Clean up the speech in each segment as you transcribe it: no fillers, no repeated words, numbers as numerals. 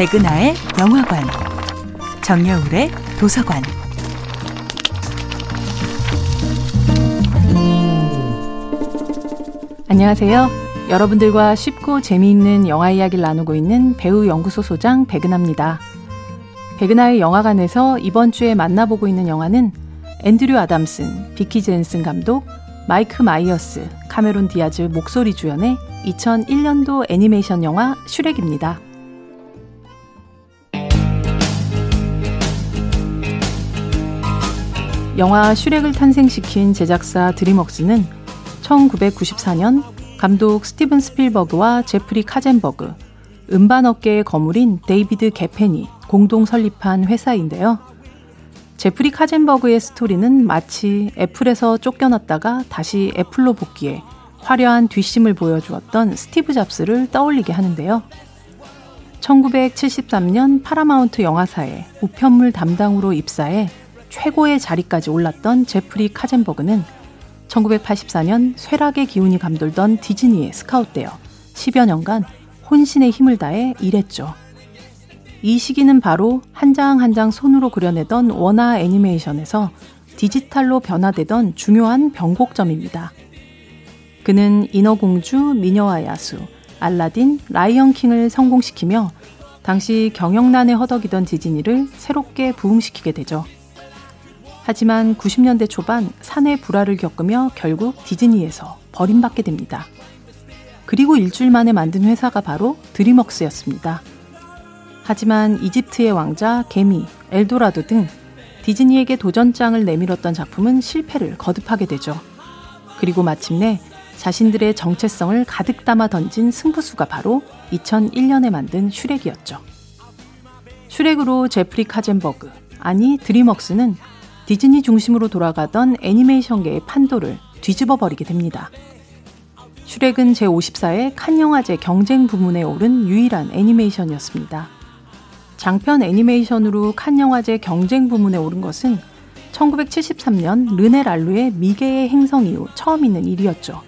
백은하의 영화관, 정여울의 도서관. 안녕하세요. 여러분들과 쉽고 재미있는 영화 이야기를 나누고 있는 배우연구소 소장 백은하입니다. 백은하의 영화관에서 이번 주에 만나보고 있는 영화는 앤드류 아담슨, 비키 젠슨 감독, 마이크 마이어스, 카메론 디아즈 목소리 주연의 2001년도 애니메이션 영화 슈렉입니다. 영화 슈렉을 탄생시킨 제작사 드림웍스는 1994년 감독 스티븐 스필버그와 제프리 카젠버그, 음반 업계의 거물인 데이비드 개펜이 공동 설립한 회사인데요. 제프리 카젠버그의 스토리는 마치 애플에서 쫓겨났다가 다시 애플로 복귀해 화려한 뒷심을 보여주었던 스티브 잡스를 떠올리게 하는데요. 1973년 파라마운트 영화사에 우편물 담당으로 입사해 최고의 자리까지 올랐던 제프리 카젠버그는 1984년 쇠락의 기운이 감돌던 디즈니에 스카웃되어 10여 년간 혼신의 힘을 다해 일했죠. 이 시기는 바로 한 장 한 장 손으로 그려내던 원화 애니메이션에서 디지털로 변화되던 중요한 변곡점입니다. 그는 인어공주, 미녀와 야수, 알라딘, 라이언킹을 성공시키며 당시 경영난에 허덕이던 디즈니를 새롭게 부흥시키게 되죠. 하지만 90년대 초반 사내 불화를 겪으며 결국 디즈니에서 버림받게 됩니다. 그리고 일주일 만에 만든 회사가 바로 드림웍스였습니다. 하지만 이집트의 왕자, 개미, 엘도라도 등 디즈니에게 도전장을 내밀었던 작품은 실패를 거듭하게 되죠. 그리고 마침내 자신들의 정체성을 가득 담아 던진 승부수가 바로 2001년에 만든 슈렉이었죠. 슈렉으로 제프리 카젠버그, 아니 드림웍스는 디즈니 중심으로 돌아가던 애니메이션계의 판도를 뒤집어버리게 됩니다. 슈렉은 제54회 칸 영화제 경쟁 부문에 오른 유일한 애니메이션이었습니다. 장편 애니메이션으로 칸 영화제 경쟁 부문에 오른 것은 1973년 르네 랄루의 미개의 행성 이후 처음 있는 일이었죠.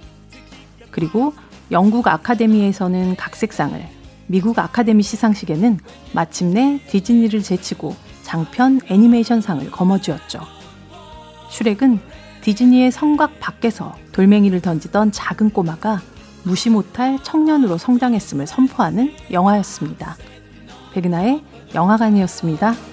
그리고 영국 아카데미에서는 각색상을, 미국 아카데미 시상식에는 마침내 디즈니를 제치고 장편 애니메이션상을 거머쥐었죠. 슈렉은 디즈니의 성곽 밖에서 돌멩이를 던지던 작은 꼬마가 무시 못할 청년으로 성장했음을 선포하는 영화였습니다. 백은하의 영화관이었습니다.